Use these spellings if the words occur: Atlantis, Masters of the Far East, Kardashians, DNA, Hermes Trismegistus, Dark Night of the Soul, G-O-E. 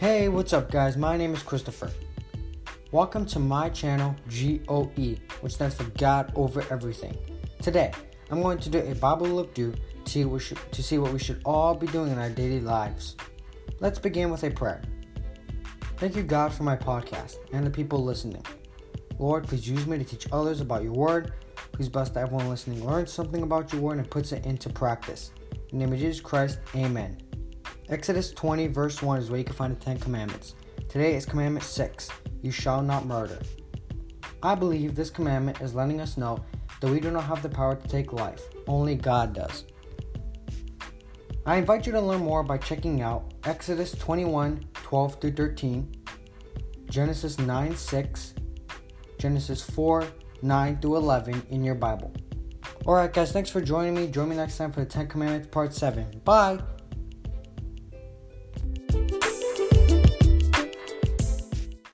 Hey, what's up guys? My name is Christopher. Welcome to my channel G-O-E, which stands for God Over Everything. Today, I'm going to do a Bible look through to see what we should all be doing in our daily lives. Let's begin with a prayer. Thank you God for my podcast and the people listening. Lord, please use me to teach others about your word. Please bless that everyone listening learns something about your word and puts it into practice. In the name of Jesus Christ, amen. Exodus 20 verse 1 is where you can find the 10 commandments. Today is commandment 6, you shall not murder. I believe this commandment is letting us know that we do not have the power to take life, only God does. I invite you to learn more by checking out Exodus 21:12-13, Genesis 9:6, Genesis 4:9-11 in your Bible. Alright guys, thanks for joining me. Join me next time for the 10 commandments part 7. Bye!